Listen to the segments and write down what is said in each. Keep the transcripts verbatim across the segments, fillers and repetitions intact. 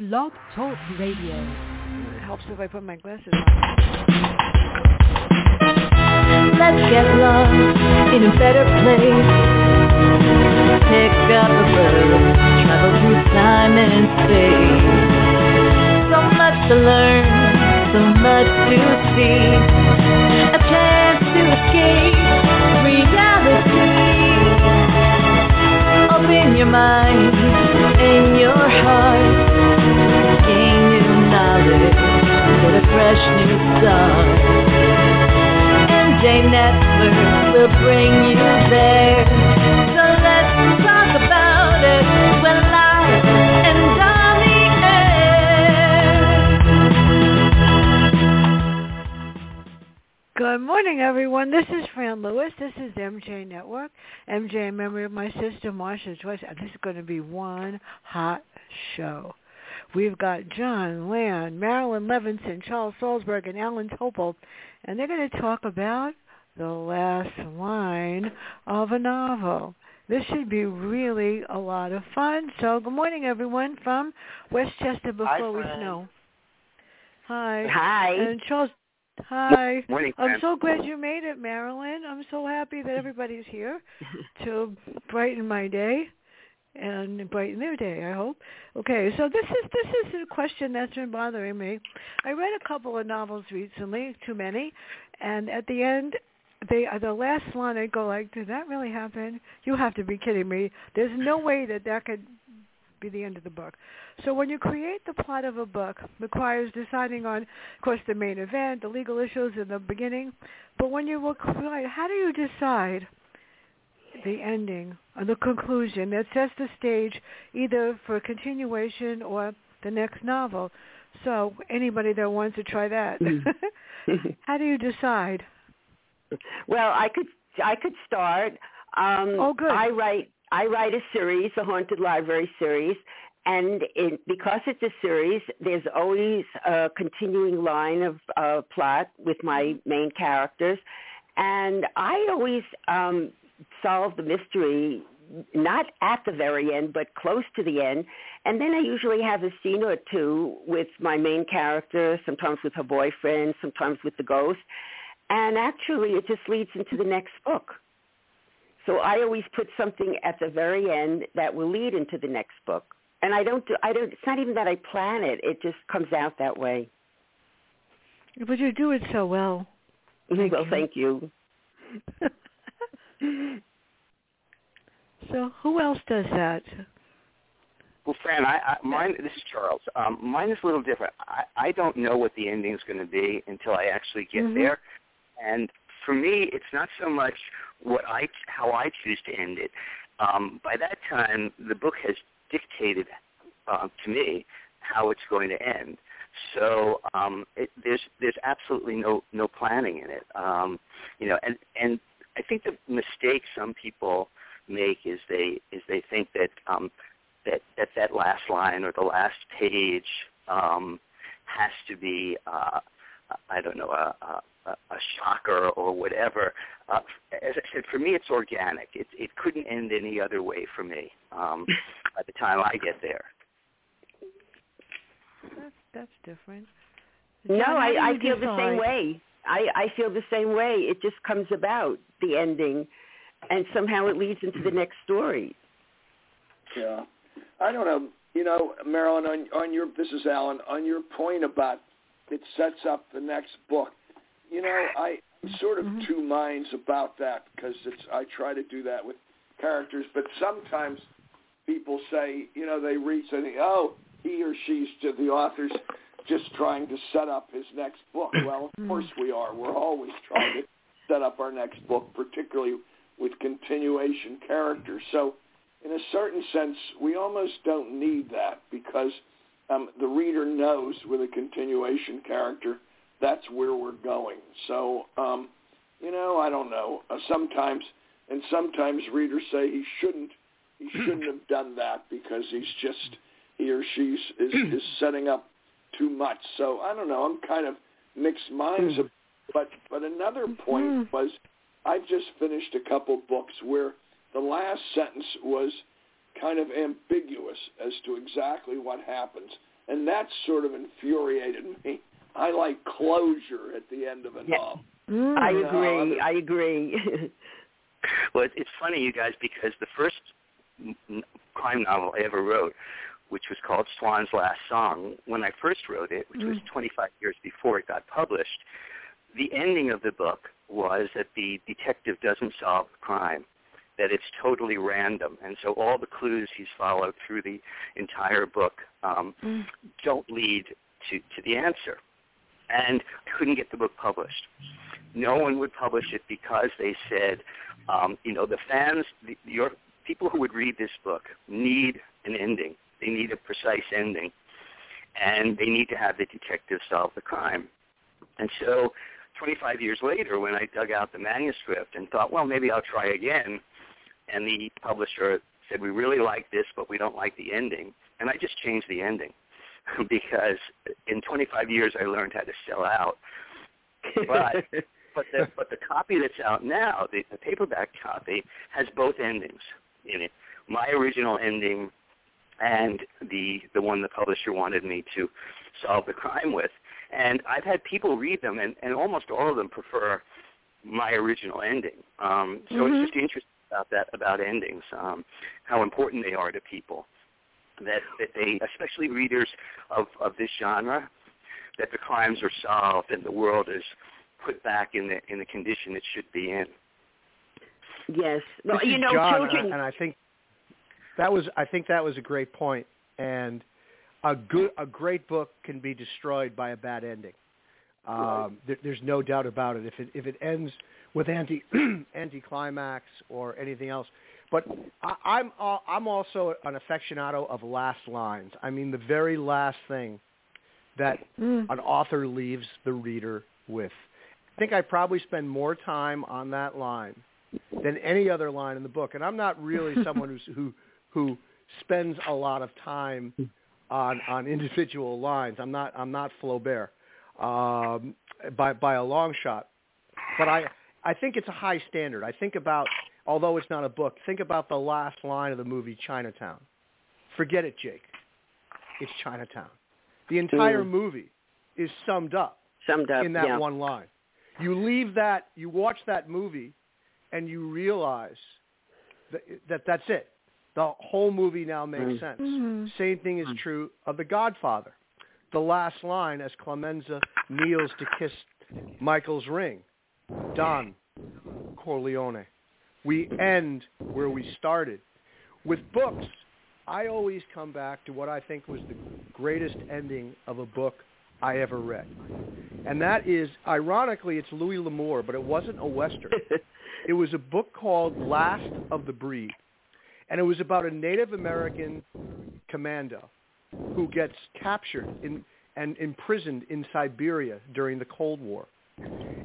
Blog Talk Radio. It helps if I put my glasses on. Let's get lost in a better place. Pick up a bird, travel through time and space. So much to learn, so much to see. A chance to escape reality. Open your mind and your heart. Get a fresh new start. M J Network will bring you there. So let's talk about it when live and on the air. Good morning, everyone. This is Fran Lewis. This is M J Network. M J, in memory of my sister, Marsha Joyce. And this is going to be one hot show. We've got John Land, Marilyn Levinson, Charles Salzberg, and Alan Topol, and they're going to talk about the last line of a novel. This should be really a lot of fun. So good morning, everyone, from Westchester before we snow. Hi. Hi. And Charles, hi. Morning, I'm so glad you made it, Marilyn. I'm so happy that everybody's here to brighten my day. And brighten their day, I hope. Okay, so this is this is a question that's been bothering me. I read a couple of novels recently, too many, and at the end, they the last line I go like, "Did that really happen? You have to be kidding me! There's no way that that could be the end of the book." So when you create the plot of a book, it requires deciding on, of course, the main event, the legal issues in the beginning. But when you look, how do you decide the ending or the conclusion that sets the stage either for continuation or the next novel? So anybody that wants to try that, how do you decide? Well, I could I could start. Um, oh, good. I write I write a series, a Haunted Library series, and it, because it's a series, there's always a continuing line of uh, plot with my main characters, and I always. Um, solve the mystery, not at the very end, but close to the end. And then I usually have a scene or two with my main character, sometimes with her boyfriend, sometimes with the ghost. And actually, it just leads into the next book. So I always put something at the very end that will lead into the next book. And I don't do, I don't, it's not even that I plan it. It just comes out that way. But you do it so well. Thank well, you. Thank you. So who else does that? Well, Fran, I, I, mine. This is Charles. Um, mine is a little different. I, I don't know what the ending is going to be until I actually get mm-hmm. there. And for me, it's not so much what I how I choose to end it. Um, by that time, the book has dictated uh, to me how it's going to end. So um, it, there's there's absolutely no, no planning in it. Um, you know, and and. I think the mistake some people make is they is they think that um, that, that that last line or the last page um, has to be uh, I don't know a, a, a shocker or whatever. Uh, as I said, for me it's organic. It it couldn't end any other way for me. Um, by the time I get there, that's that's different. No, I, I feel the same way. I, I feel the same way. It just comes about, the ending, and somehow it leads into the next story. Yeah. I don't know. You know, Marilyn, on, on your, this is Alan, on your point about it sets up the next book, you know, I, I'm sort of mm-hmm. two minds about that because it's, I try to do that with characters, but sometimes people say, you know, they read something, oh, he or she's to the author's just trying to set up his next book. Well, of course we are. We're always trying to set up our next book, particularly with continuation characters. So in a certain sense, we almost don't need that because um, the reader knows with a continuation character that's where we're going. So, um, you know, I don't know. Uh, sometimes, and sometimes readers say he shouldn't, he shouldn't have done that because he's just, he or she is, is setting up too much. So I don't know. I'm kind of mixed minds. But but another point was I just finished a couple books where the last sentence was kind of ambiguous as to exactly what happens, and that sort of infuriated me. I like closure at the end of a novel. Yeah. Mm, I agree. I agree. Well, it's funny, you guys, because the first crime novel I ever wrote, which was called Swan's Last Song, when I first wrote it, which mm. was twenty-five years before it got published, the ending of the book was that the detective doesn't solve the crime, that it's totally random. And so all the clues he's followed through the entire book um, mm. don't lead to, to the answer. And I couldn't get the book published. No one would publish it because they said, um, you know, the fans, the, your people who would read this book need an ending. They need a precise ending, and they need to have the detective solve the crime. And so twenty-five years later, when I dug out the manuscript and thought, well, maybe I'll try again, and the publisher said, we really like this, but we don't like the ending. And I just changed the ending because in twenty-five years I learned how to sell out. But but, the, but the copy that's out now, the, the paperback copy, has both endings in it. My original ending and the the one the publisher wanted me to solve the crime with. And I've had people read them, and, and almost all of them prefer my original ending. Um, so mm-hmm. it's just interesting about that, about endings, um, how important they are to people, that, that they, especially readers of, of this genre, that the crimes are solved and the world is put back in the in the condition it should be in. Yes. Well, you know, John, children... and I think... That was, I think that was a great point, and a good, a great book can be destroyed by a bad ending. Um, there, there's no doubt about it. If it if it ends with anti anticlimax or anything else, but I, I'm uh, I'm also an aficionado of last lines. I mean, the very last thing that mm. an author leaves the reader with. I think I probably spend more time on that line than any other line in the book, and I'm not really someone who's, who who spends a lot of time on on individual lines. I'm not I'm not Flaubert um, by by a long shot, but I I think it's a high standard. I think about, although it's not a book, think about the last line of the movie Chinatown. Forget it, Jake. It's Chinatown. The entire mm. movie is summed up, summed up in that yeah. one line. You leave that, you watch that movie, and you realize that, that that's it. The whole movie now makes sense. Mm-hmm. Same thing is true of The Godfather. The last line, as Clemenza kneels to kiss Michael's ring, Don Corleone. We end where we started. With books, I always come back to what I think was the greatest ending of a book I ever read. And that is, ironically, it's Louis L'Amour, but it wasn't a Western. It was a book called Last of the Breed. And it was about a Native American commando who gets captured in, and imprisoned in Siberia during the Cold War.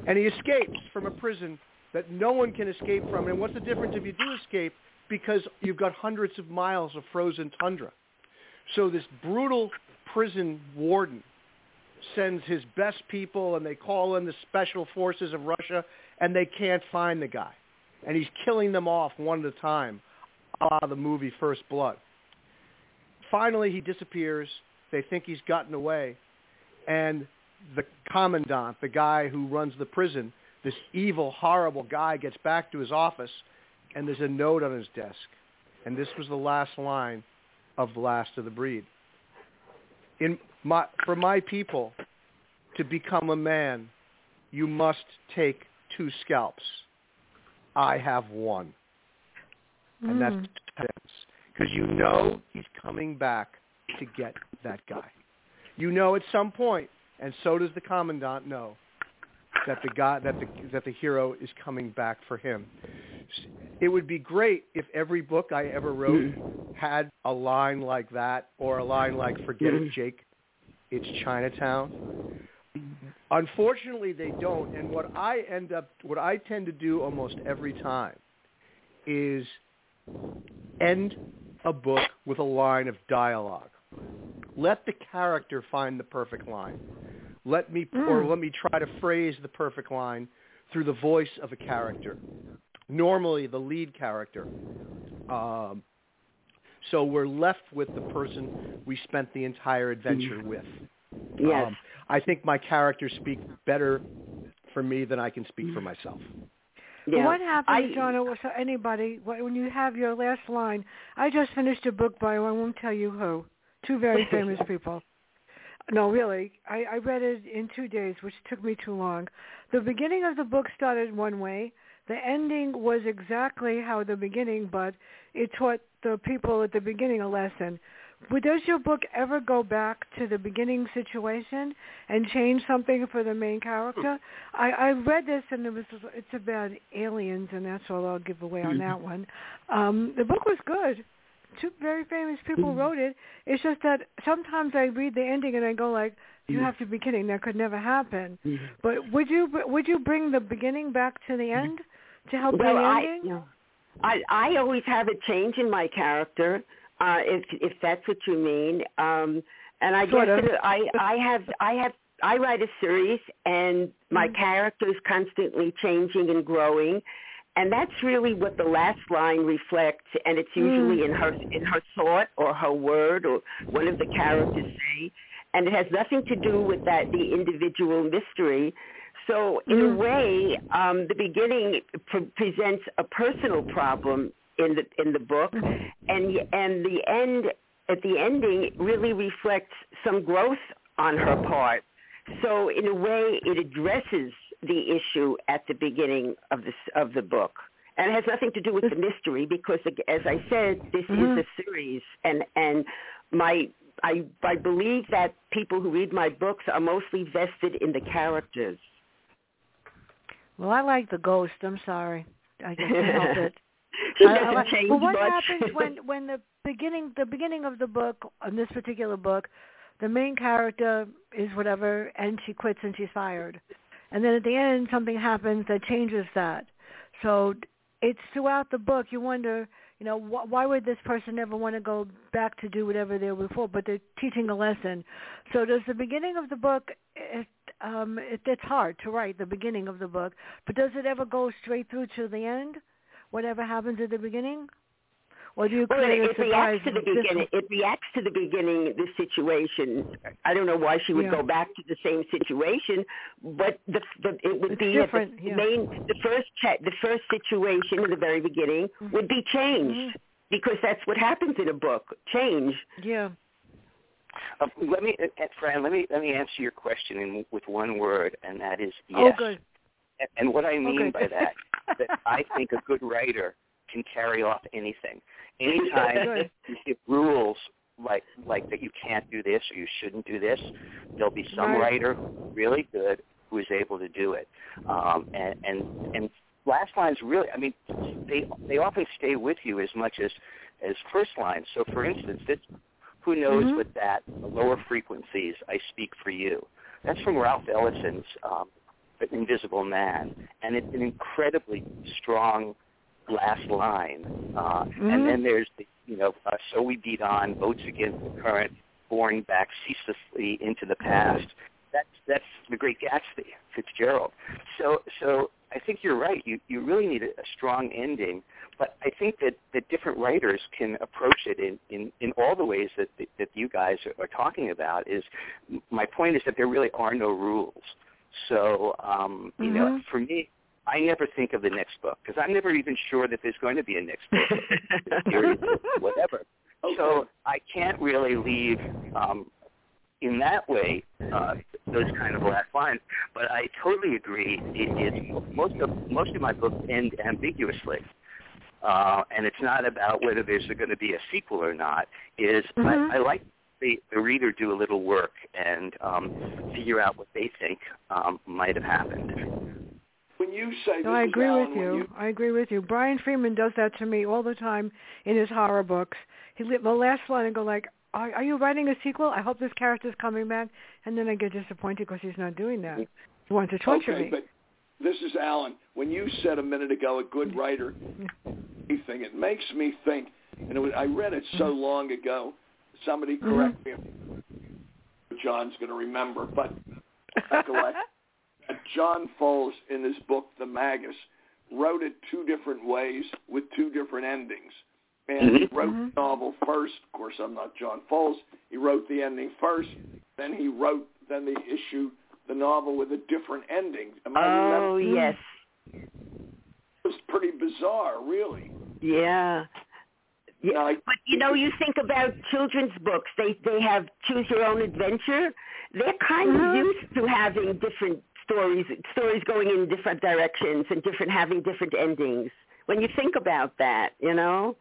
And he escapes from a prison that no one can escape from. And what's the difference if you do escape? Because you've got hundreds of miles of frozen tundra. So this brutal prison warden sends his best people, and they call in the special forces of Russia, and they can't find the guy. And he's killing them off one at a time, a la the movie First Blood. Finally, he disappears. They think he's gotten away. And the commandant, the guy who runs the prison, this evil, horrible guy, gets back to his office, and there's a note on his desk. And this was the last line of The Last of the Breed. In my, for my people to become a man, you must take two scalps. I have one. And that's because you know he's coming back to get that guy. You know at some point, and so does the commandant know, that the guy, that the that the hero is coming back for him. It would be great if every book I ever wrote had a line like that, or a line like, forget it, Jake, it's Chinatown. Unfortunately, they don't. And what I end up, what I tend to do almost every time is end a book with a line of dialogue. Let the character find the perfect line. Let me mm. or let me try to phrase the perfect line through the voice of a character, normally the lead character. Um, So we're left with the person we spent the entire adventure with. Yes. Um, I think my characters speak better for me than I can speak for myself. Yeah. What happens, I, John, or anybody, when you have your last line, I just finished a book by, I won't tell you who, two very famous people. No, really. I, I read it in two days, which took me too long. The beginning of the book started one way. The ending was exactly how the beginning, but it taught the people at the beginning a lesson. But does your book ever go back to the beginning situation and change something for the main character? I, I read this, and it was, it's about aliens, and that's all I'll give away on that one. Um, the book was good. Two very famous people wrote it. It's just that sometimes I read the ending and I go like, you have to be kidding. That could never happen. But would you would you bring the beginning back to the end to help well, the ending? I, I I always have a change in my character, uh, if if that's what you mean. Um, and I sort guess of. I I have I have I write a series, and my mm-hmm. character is constantly changing and growing. And that's really what the last line reflects, and it's usually mm. in her in her thought or her word or one of the characters say, and it has nothing to do with that the individual mystery. So in mm. a way, um, the beginning pre- presents a personal problem in the in the book, and and the end at the ending really reflects some growth on her part. So in a way, it addresses the issue at the beginning of the of the book, and it has nothing to do with the mystery because, as I said, this mm-hmm. is a series, and and my I I believe that people who read my books are mostly vested in the characters. Well, I like the ghost. I'm sorry, I can't help it. She doesn't I, I like, change well, what much. happens when when the beginning the beginning of the book on this particular book, the main character is whatever, and she quits and she's fired. And then at the end, something happens that changes that. So it's throughout the book. You wonder, you know, wh- why would this person ever want to go back to do whatever they were before? But they're teaching a lesson. So does the beginning of the book, it, um, it, it's hard to write the beginning of the book, but does it ever go straight through to the end, whatever happens at the beginning? Or do you well, create it, a surprise? Reacts to the beginning, it reacts to the beginning of the situation. I don't know why she would yeah. go back to the same situation, but the, the, it would it's be at the, yeah. main, the, first cha- the first situation in the very beginning mm-hmm. would be changed mm-hmm. because that's what happens in a book, change. Yeah. Uh, let me, uh, Fran, let me, let me answer your question in, with one word, and that is yes. Oh, good. And, and what I mean oh, by that, that I think a good writer can carry off anything. Anytime if rules like like that you can't do this or you shouldn't do this, there'll be some right. writer really good who is able to do it. Um, and, and and last lines really, I mean, they they often stay with you as much as, as first lines. So for instance, this, who knows mm-hmm. with that, lower frequencies, I speak for you. That's from Ralph Ellison's um, Invisible Man. And it's an incredibly strong last line, uh, mm-hmm. and then there's the, you know, uh, so we beat on, boats against the current, borne back ceaselessly into the past. That's that's the Great Gatsby, Fitzgerald. So so I think you're right. You you really need a, a strong ending, but I think that, that different writers can approach it in, in, in all the ways that the, that you guys are, are talking about. Is my point is that there really are no rules. So um, you mm-hmm. know, for me, I never think of the next book because I'm never even sure that there's going to be a next book, series, whatever. Okay. So I can't really leave um, in that way uh, those kind of last lines. But I totally agree. It is most of most of my books end ambiguously, uh, and it's not about whether there's going to be a sequel or not. It is mm-hmm. I, I like the, the reader do a little work and um, figure out what they think um, might have happened. When you say no, I agree Alan, with you. you. I agree with you. Brian Freeman does that to me all the time in his horror books. He lit my last line and go like, are, are you writing a sequel? I hope this character's coming back. And then I get disappointed because he's not doing that. He wants to torture okay, me. But this is Alan. When you said a minute ago, a good writer, thing, it makes me think, and it was, I read it so long ago, somebody correct mm-hmm. me. John's going to remember, but I collect. John Foules, in his book, The Magus, wrote it two different ways with two different endings. And mm-hmm. he wrote mm-hmm. the novel first. Of course, I'm not John Foules. He wrote the ending first. Then he wrote, then they issued the novel with a different ending. Am I oh, remember? Yes. It was pretty bizarre, really. Yeah. yeah. Now, I, but, you know, you think about children's books. They they have Choose Your Own Adventure. They're kind mm-hmm. of used to having different stories, stories going in different directions and different having different endings. When you think about that, you know?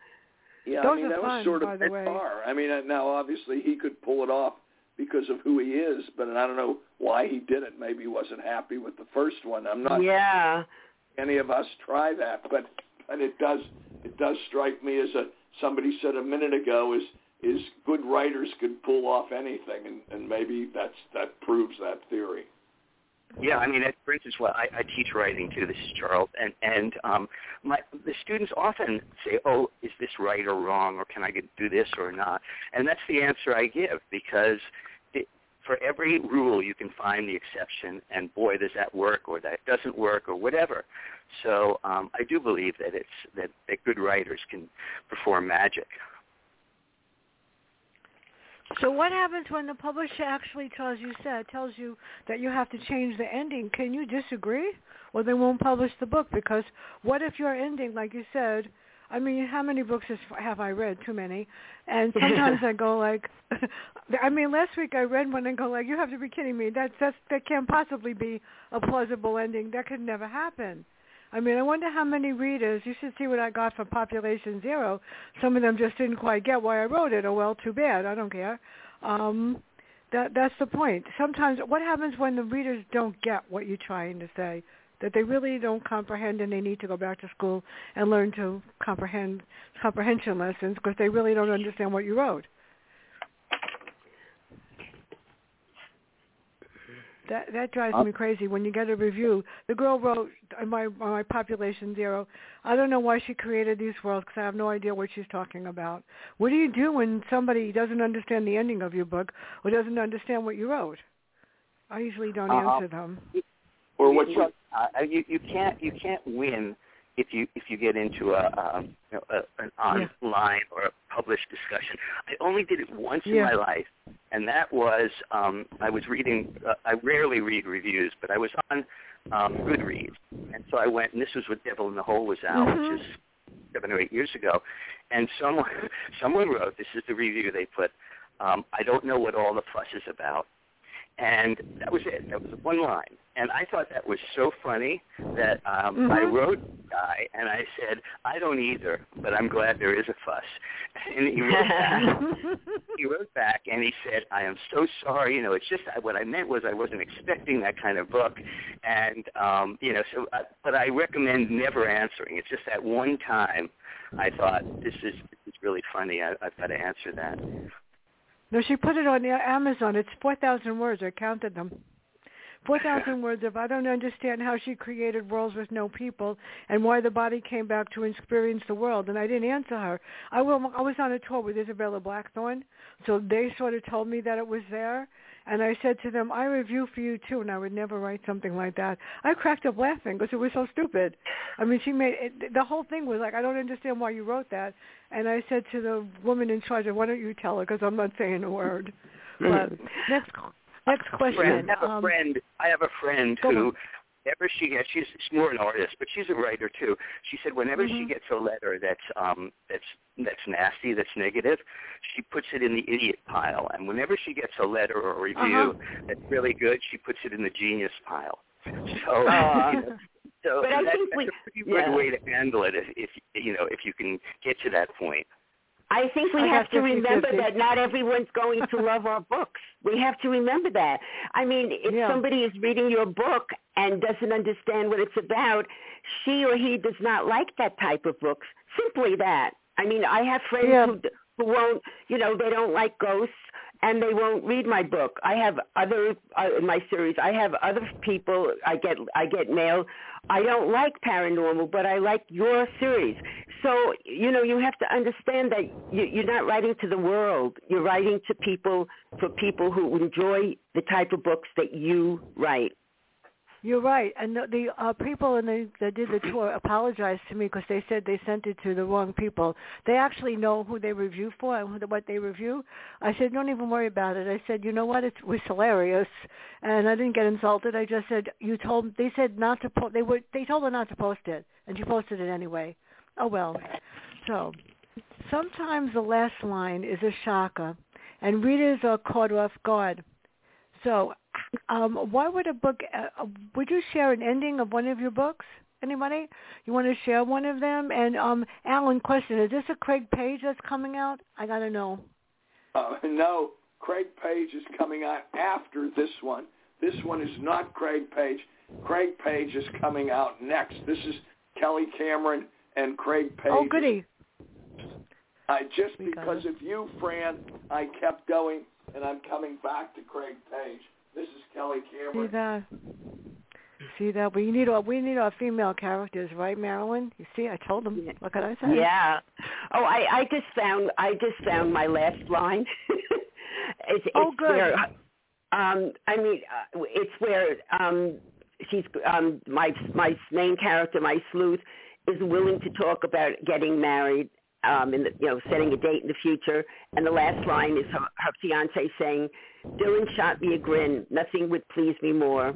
Yeah, Those I mean, that fun, was sort of bizarre. I mean, now, obviously, he could pull it off because of who he is, but I don't know why he did it. Maybe he wasn't happy with the first one. I'm not yeah. any of us try that, but and it does it does strike me as a somebody said a minute ago is is good writers could pull off anything, and, and maybe that's that proves that theory. Yeah, I mean, that's, for instance, what I, I teach writing too. This is Charles, and and um, my the students often say, "Oh, is this right or wrong, or can I get, do this or not?" And that's the answer I give because it, for every rule you can find the exception, and boy, does that work or that doesn't work or whatever. So um, I do believe that it's that, that good writers can perform magic. So what happens when the publisher actually tells you said, tells you that you have to change the ending? Can you disagree? Well, they won't publish the book because what if your ending, like you said, I mean, how many books have I read? Too many. And sometimes I go like, I mean, last week I read one and go like, you have to be kidding me. That's, that's, that can't possibly be a plausible ending. That could never happen. I mean, I wonder how many readers, you should see what I got from Population Zero. Some of them just didn't quite get why I wrote it. Oh, well, too bad. I don't care. Um, that That's the point. Sometimes what happens when the readers don't get what you're trying to say, that they really don't comprehend and they need to go back to school and learn to comprehend comprehension lessons because they really don't understand what you wrote? That that drives me crazy when you get a review. The girl wrote, in my, my Population Zero, I don't know why she created these worlds because I have no idea what she's talking about. What do you do when somebody doesn't understand the ending of your book or doesn't understand what you wrote? I usually don't uh, answer them. Or what you, uh, you you can't you can't win if you if you get into a, a, you know, a an online yeah. or a published discussion. I only did it once yeah. in my life. And that was, um, I was reading, uh, I rarely read reviews, but I was on um, Goodreads. And so I went, and this was when Devil in the Hole was out, mm-hmm. which is seven or eight years ago. And someone someone wrote, this is the review they put, um, I don't know what all the fuss is about. And that was it. That was one line. And I thought that was so funny that um, mm-hmm. I wrote a guy, and I said, I don't either, but I'm glad there is a fuss. And he wrote back, he wrote back and he said, I am so sorry. You know, it's just what I meant was I wasn't expecting that kind of book. And, um, you know, so, uh, but I recommend never answering. It's just that one time I thought, this is, this is really funny. I, I've got to answer that. No, she put it on Amazon. It's four thousand words. I counted them. four thousand words of I don't understand how she created worlds with no people and why the body came back to experience the world. And I didn't answer her. I, will, I was on a tour with Isabella Blackthorne, so they sort of told me that it was there. And I said to them, I review for you, too, and I would never write something like that. I cracked up laughing because it was so stupid. I mean, she made it, the whole thing was like, I don't understand why you wrote that. And I said to the woman in charge, why don't you tell her because I'm not saying a word. But next call. Next question. I have a friend. I have a friend, have a friend who, whenever she gets, she's, she's more an artist, but she's a writer too. She said whenever mm-hmm. she gets a letter that's um, that's that's nasty, that's negative, she puts it in the idiot pile. And whenever she gets a letter or a review uh-huh. that's really good, she puts it in the genius pile. So, uh, you know, so but I that, think that's we, a pretty yeah. good way to handle it if, if you know if you can get to that point. I think we I have, have to remember that not everyone's going to love our books. We have to remember that. I mean, if yeah. somebody is reading your book and doesn't understand what it's about, she or he does not like that type of books. Simply that. I mean, I have friends yeah. who, who won't, you know, they don't like ghosts and they won't read my book. I have other, uh, in my series, I have other people, I get, I get mail. I don't like paranormal, but I like your series. So, you know, you have to understand that you, you're not writing to the world. You're writing to people, for people who enjoy the type of books that you write. You're right. And the, the uh, people in the, that did the tour apologized to me because they said they sent it to the wrong people. They actually know who they review for and who the, what they review. I said, don't even worry about it. I said, you know what? It was hilarious. And I didn't get insulted. I just said, you told, they said not to, po- they were, they told her not to post it. And she posted it anyway. Oh, well. So sometimes the last line is a shocker, and readers are caught off guard. So um, why would a book, uh, would you share an ending of one of your books? Anybody? You want to share one of them? And um, Alan, question, is this a Craig Page that's coming out? I got to know. Uh, no, Craig Page is coming out after this one. This one is not Craig Page. Craig Page is coming out next. This is Kelly Cameron and Craig Page. Oh, goody. I just we because of you, Fran, I kept going, and I'm coming back to Craig Page. This is Kelly Cameron. See that? See that? We need our we need our female characters, right, Marilyn? You see, I told them. What could I say? Yeah. Oh, I, I just found I just found my last line. it's, oh, it's good. Where, um, I mean, uh, it's where um, she's um, my my main character, my sleuth, is willing to talk about getting married. Um, in the, you know, setting a date in the future, and the last line is her, her fiance saying, "Dylan shot me a grin. Nothing would please me more."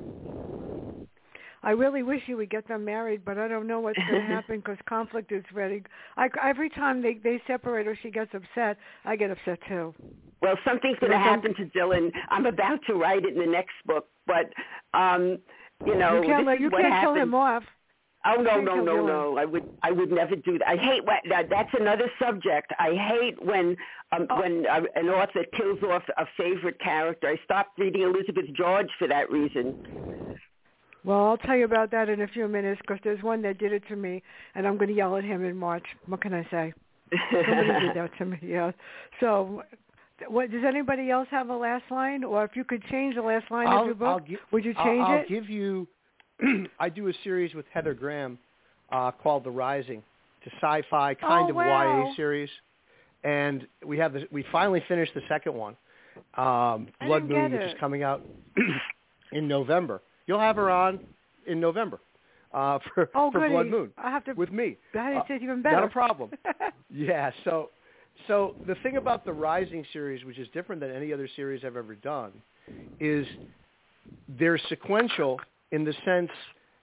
I really wish you would get them married, but I don't know what's going to happen because conflict is ready. I, every time they, they separate or she gets upset, I get upset too. Well, something's going to happen to Dylan. I'm about to write it in the next book, but um, you know, you can't, this is you what can't kill him off. Oh, no, no, no, no. I would I would never do that. I hate what, that. That's another subject. I hate when um, oh. when uh, an author kills off a favorite character. I stopped reading Elizabeth George for that reason. Well, I'll tell you about that in a few minutes because there's one that did it to me, and I'm going to yell at him in March. What can I say? Somebody did that to me, yeah. So what, does anybody else have a last line? Or if you could change the last line I'll, of your book, gi- would you change I'll, I'll it? I'll give you... I do a series with Heather Graham uh, called The Rising. It's a sci-fi kind oh, wow. of Y A series, and we have this, we finally finished the second one, um, Blood Moon, which is coming out in November. You'll have her on in November uh, for, oh, for Blood Moon I have to, with me. That is uh, even better. Not a problem. yeah. So, so the thing about The Rising series, which is different than any other series I've ever done, is they're sequential. In the sense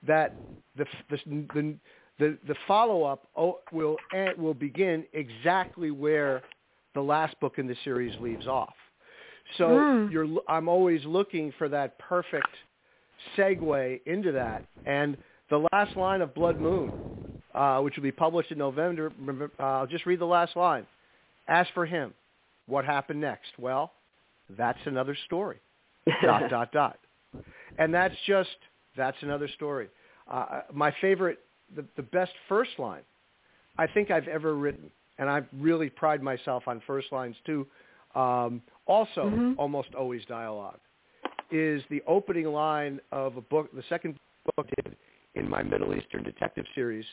that the the the, the follow up will will begin exactly where the last book in the series leaves off. So mm. you're I'm always looking for that perfect segue into that. And the last line of Blood Moon, uh, which will be published in November, uh, I'll just read the last line. As for him, what happened next? Well, that's another story. dot dot dot. And that's just. That's another story. Uh, my favorite, the, the best first line I think I've ever written, and I really pride myself on first lines too, um, also mm-hmm. almost always dialogue, is the opening line of a book, the second book did in my Middle Eastern detective series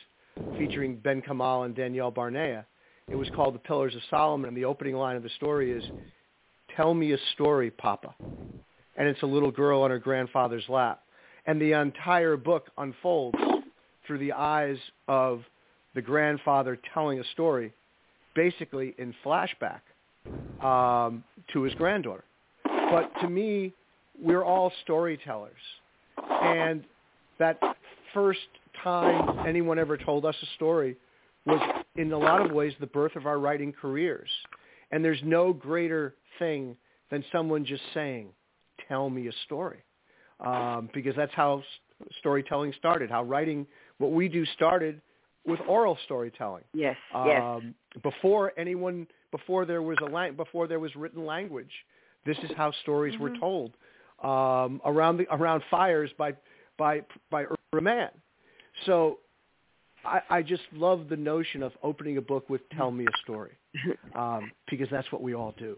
featuring Ben Kamal and Danielle Barnea. It was called The Pillars of Solomon, and the opening line of the story is, "Tell me a story, Papa." And it's a little girl on her grandfather's lap. And the entire book unfolds through the eyes of the grandfather telling a story, basically in flashback, um, to his granddaughter. But to me, we're all storytellers. And that first time anyone ever told us a story was, in a lot of ways, the birth of our writing careers. And there's no greater thing than someone just saying, "Tell me a story." Um, because that's how st- storytelling started, how writing, what we do started with oral storytelling. Yes, um, yes. Before anyone, before there was a lang- before there was written language, this is how stories mm-hmm. were told um, around the around fires by by by urban man. So, I, I just love the notion of opening a book with "Tell me a story," um, because that's what we all do.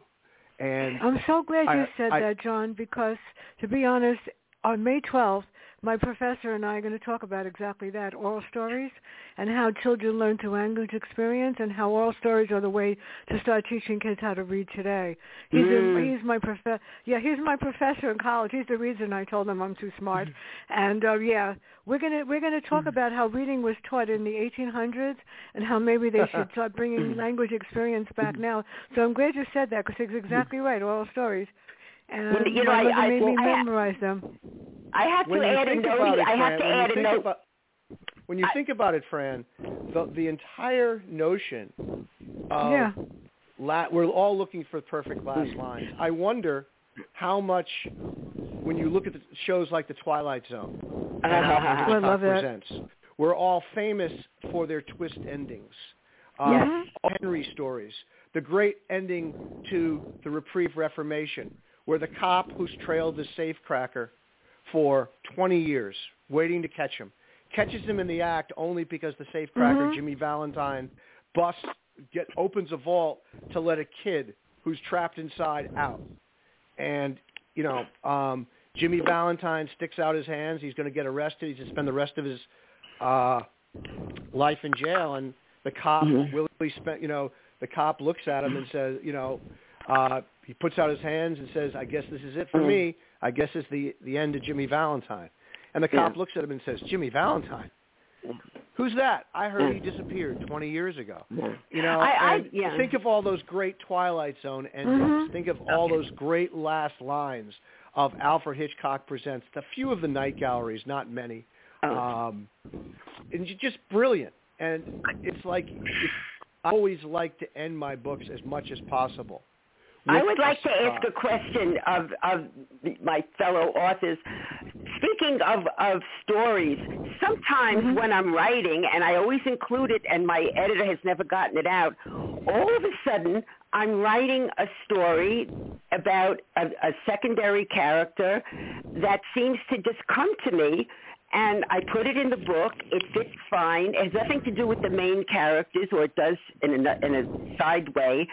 And I'm so glad I, you said I, that, John, because to be honest, on May twelfth, my professor and I are going to talk about exactly that, oral stories and how children learn through language experience and how oral stories are the way to start teaching kids how to read today. He's, mm. a, he's my prof- Yeah, he's my professor in college. He's the reason I told him I'm too smart. Mm. And, uh, yeah, we're going to we're gonna talk mm. about how reading was taught in the eighteen hundreds and how maybe they should start bringing language experience back now. So I'm glad you said that because it's exactly right, oral stories. And when, you know, I, I, made well, me memorize I, them. I have to add a note. I have to add a note. When you I, think about it, Fran, the, the entire notion of yeah. la- we're all looking for perfect last lines. I wonder how much, when you look at the shows like The Twilight Zone, uh, I love presents, that. We're all famous for their twist endings. Uh, yeah. Henry stories, the great ending to the Reprieve Reformation, where the cop who's trailed the safecracker for twenty years, waiting to catch him, catches him in the act only because the safecracker, mm-hmm. Jimmy Valentine, busts, get, opens a vault to let a kid who's trapped inside out. And, you know, um, Jimmy Valentine sticks out his hands. He's going to get arrested. He's going to spend the rest of his uh, life in jail. And the cop, mm-hmm. Willie spent, you know, the cop looks at him and says, you know, uh, he puts out his hands and says, I guess this is it for me. I guess it's the, the end of Jimmy Valentine. And the cop yeah. looks at him and says, Jimmy Valentine? Who's that? I heard he disappeared twenty years ago. You know, I, I, yeah. think of all those great Twilight Zone endings. Mm-hmm. Think of all those great last lines of Alfred Hitchcock Presents. A few of the night galleries, not many. Um, and just brilliant. And it's like, it's, I always like to end my books as much as possible. I would like to ask a question of, of my fellow authors. Speaking of, of stories, sometimes mm-hmm. when I'm writing, and I always include it, and my editor has never gotten it out, all of a sudden I'm writing a story about a, a secondary character that seems to just come to me, and I put it in the book. It fits fine. It has nothing to do with the main characters, or it does in a, in a side way.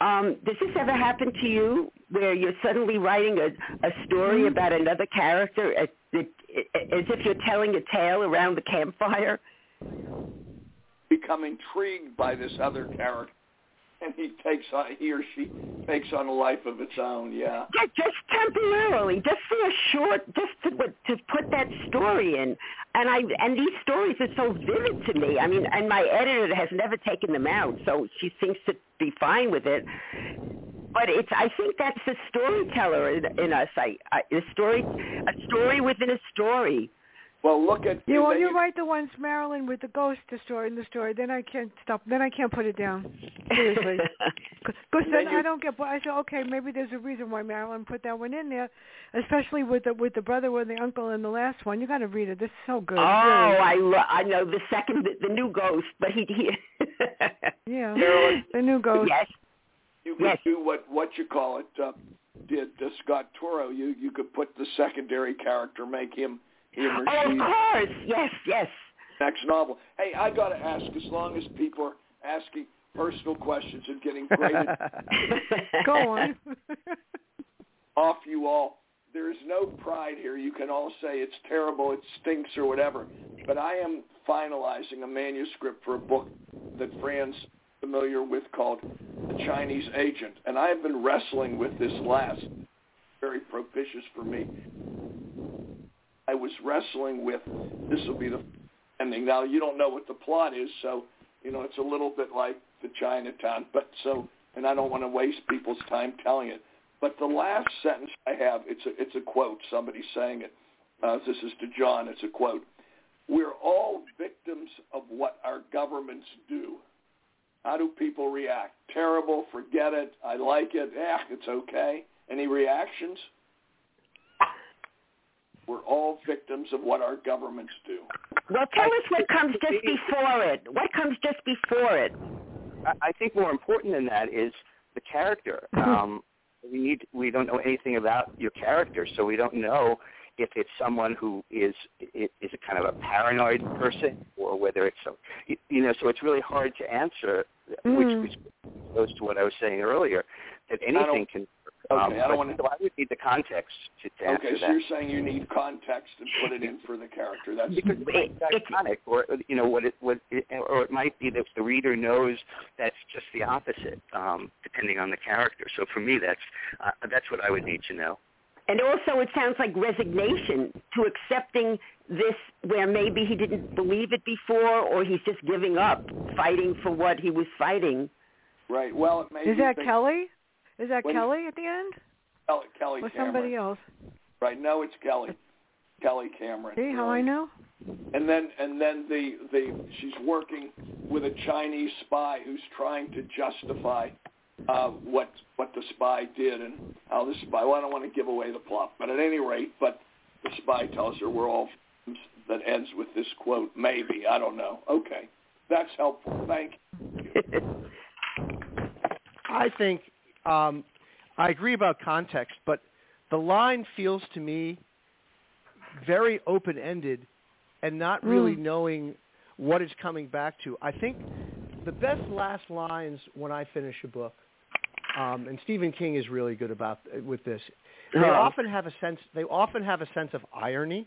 Um, does this ever happen to you where you're suddenly writing a, a story about another character as, as if you're telling a tale around the campfire? Become intrigued by this other character, and he takes on, he or she takes on a life of its own, yeah. yeah just temporarily, just for a short, just to, to put that story in. And I and these stories are so vivid to me. I mean, and my editor has never taken them out, so she seems to be fine with it. But it's I think that's the storyteller in, in us. I, I a story a story within a story. Well, look at yeah. Well, you write the ones, Marilyn, with the ghost story in the story. Then I can't stop. Then I can't put it down. Seriously, because then, then you, I don't get. I say, okay, maybe there's a reason why Marilyn put that one in there, especially with the with the brother or the uncle in the last one. You got to read it. This is so good. Oh, really. I lo- I know the second the, the new ghost, but he, he yeah, Marilyn, the new ghost. Yes, you could yes. do what what you call it. Uh, did uh, Scott Toro? You you could put the secondary character, make him. Oh, of course. Yes, yes. Next novel. Hey, I got to ask, as long as people are asking personal questions and getting graded. Go on. Off you all. There is no pride here. You can all say it's terrible, it stinks, or whatever. But I am finalizing a manuscript for a book that Fran's familiar with called The Chinese Agent. And I have been wrestling with this last, very propitious for me. I was wrestling with, this will be the ending. Now, you don't know what the plot is, so, you know, it's a little bit like the Chinatown, but so, and I don't want to waste people's time telling it. But the last sentence I have, it's a, it's a quote, somebody saying it. Uh, this is to John, it's a quote. We're all victims of what our governments do. How do people react? Terrible, forget it, I like it, eh, it's okay. Any reactions? We're all victims of what our governments do. Well, tell us what comes just before it. What comes just before it? I think more important than that is the character. Um, we need. We don't know anything about your character, so we don't know if it's someone who is is a kind of a paranoid person, or whether it's some, you know. So it's really hard to answer, mm. which, which goes to what I was saying earlier, that anything can Okay, um, I don't want to. So I would need the context to, to answer that. Okay, so you're saying you need context and put it in for the character. That's because it, it's iconic, or you know what it what, it, or it might be that the reader knows that's just the opposite, um, depending on the character. So for me, that's uh, that's what I would need to know. And also, it sounds like resignation to accepting this, where maybe he didn't believe it before, or he's just giving up fighting for what he was fighting. Right. Well, it may. Is that Kelly? Is that when, Kelly at the end? Kelly, Kelly or Cameron. Or somebody else. Right, no, it's Kelly. Kelly Cameron. See how right. I know? And then and then the, the she's working with a Chinese spy who's trying to justify uh, what what the spy did and how the spy, well, I don't want to give away the plot, but at any rate, but the spy tells her we're all, that ends with this quote, maybe, I don't know. Okay, that's helpful. Thank you. I think... Um, I agree about context, but the line feels to me very open-ended and not really mm. knowing what it's coming back to. I think the best last lines when I finish a book, um, and Stephen King is really good about with this. They yeah. often have a sense. They often have a sense of irony.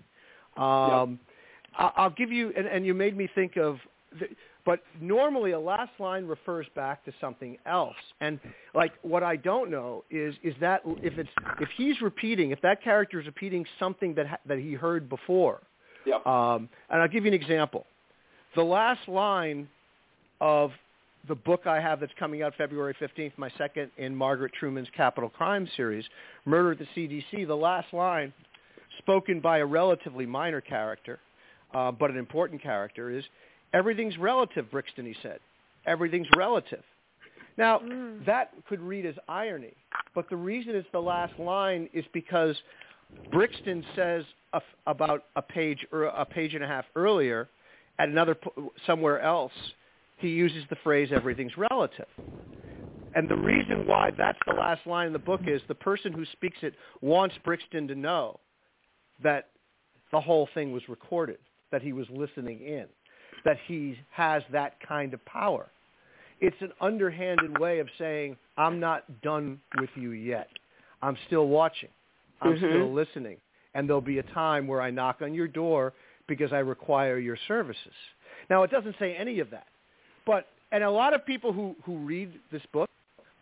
Um, yep. I'll give you, and, and you made me think of. The, But normally a last line refers back to something else. And like what I don't know is is that if it's if he's repeating, if that character is repeating something that ha- that he heard before. Yep. Um, and I'll give you an example. The last line of the book I have that's coming out February fifteenth, my second in Margaret Truman's Capital Crime series, Murder at the C D C, the last line spoken by a relatively minor character, uh, but an important character is, "Everything's relative," Brixton, he said. Everything's relative. Now, mm. that could read as irony, but the reason it's the last line is because Brixton says a, about a page or a page and a half earlier, at another somewhere else, he uses the phrase "everything's relative." And the reason why that's the last line in the book is the person who speaks it wants Brixton to know that the whole thing was recorded, that he was listening in, that he has that kind of power. It's an underhanded way of saying, I'm not done with you yet. I'm still watching. I'm mm-hmm. still listening. And there'll be a time where I knock on your door because I require your services. Now, it doesn't say any of that. But, and a lot of people who, who read this book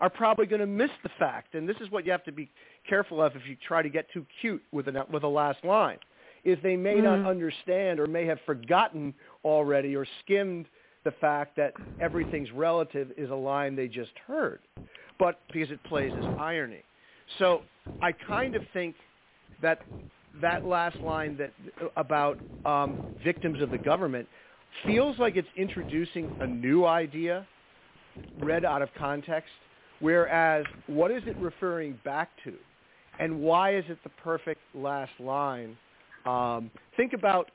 are probably going to miss the fact, and this is what you have to be careful of if you try to get too cute with a, with a last line, is they may mm. not understand or may have forgotten already or skimmed the fact that everything's relative is a line they just heard, but because it plays as irony. So I kind of think that that last line that about um, victims of the government feels like it's introducing a new idea read out of context, whereas what is it referring back to and why is it the perfect last line? Um, think about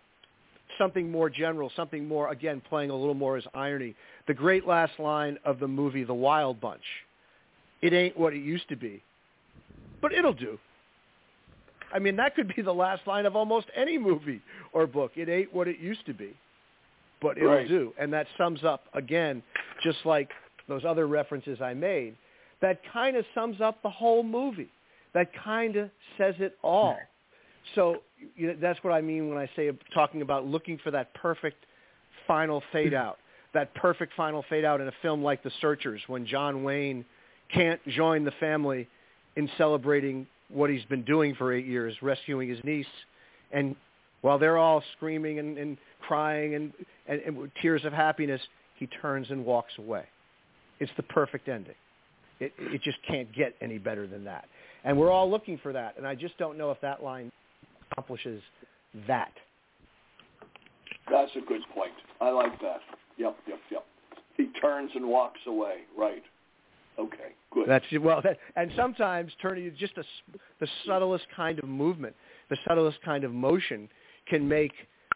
something more general, something more, again, playing a little more as irony. The great last line of the movie The Wild Bunch. It ain't what it used to be, but it'll do. I mean, that could be the last line of almost any movie or book. It ain't what it used to be, but it'll right. do. And that sums up, again, just like those other references I made, that kind of sums up the whole movie. That kind of says it all. So you know, that's what I mean when I say talking about looking for that perfect final fade-out, that perfect final fade-out in a film like The Searchers when John Wayne can't join the family in celebrating what he's been doing for eight years, rescuing his niece. And while they're all screaming and, and crying and, and, and with tears of happiness, he turns and walks away. It's the perfect ending. It, it just can't get any better than that. And we're all looking for that, and I just don't know if that line accomplishes that. That's a good point. I like that. Yep, yep, yep. He turns and walks away. Right. Okay. Good. That's well. That, and sometimes turning just a, the subtlest kind of movement, the subtlest kind of motion can make.